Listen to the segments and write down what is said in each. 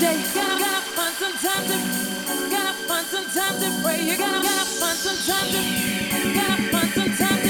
day. Gotta find some time to, gotta find some time to pray. You gotta find some time to, gotta find some time to day. Gotta find some time to.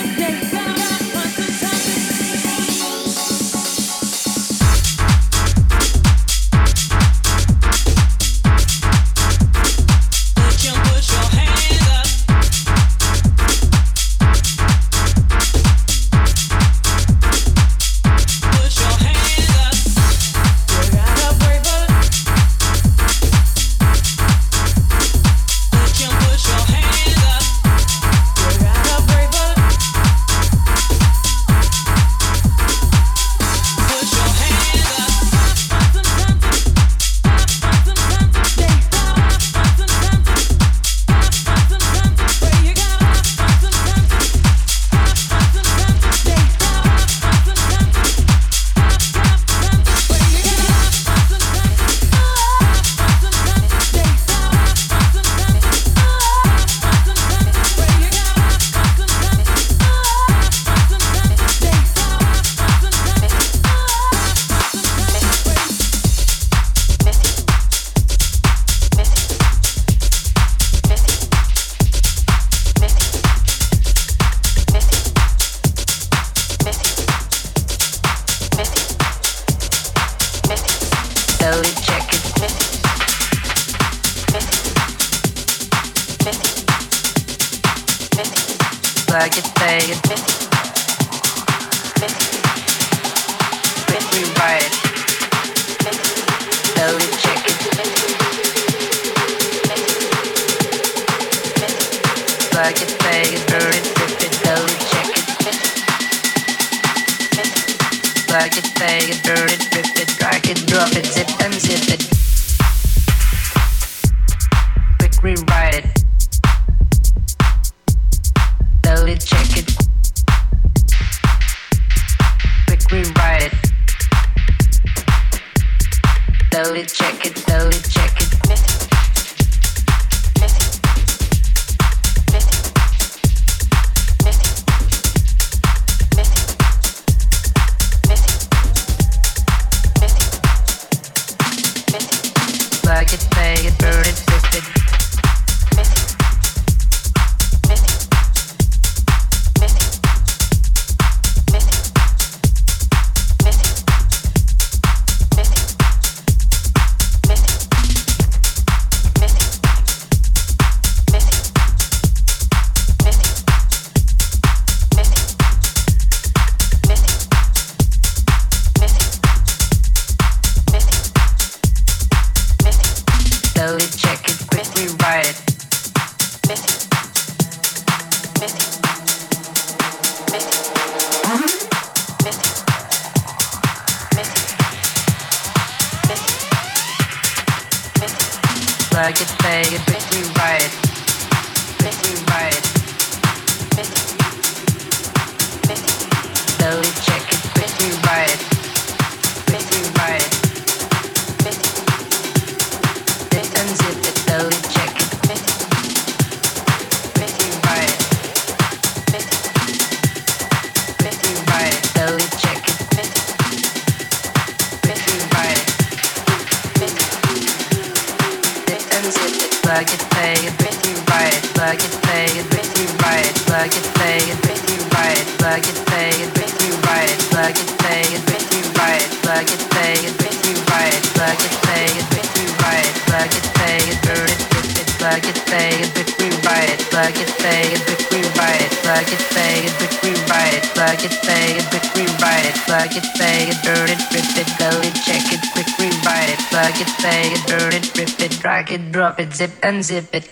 Zip and zip it.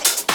Yes.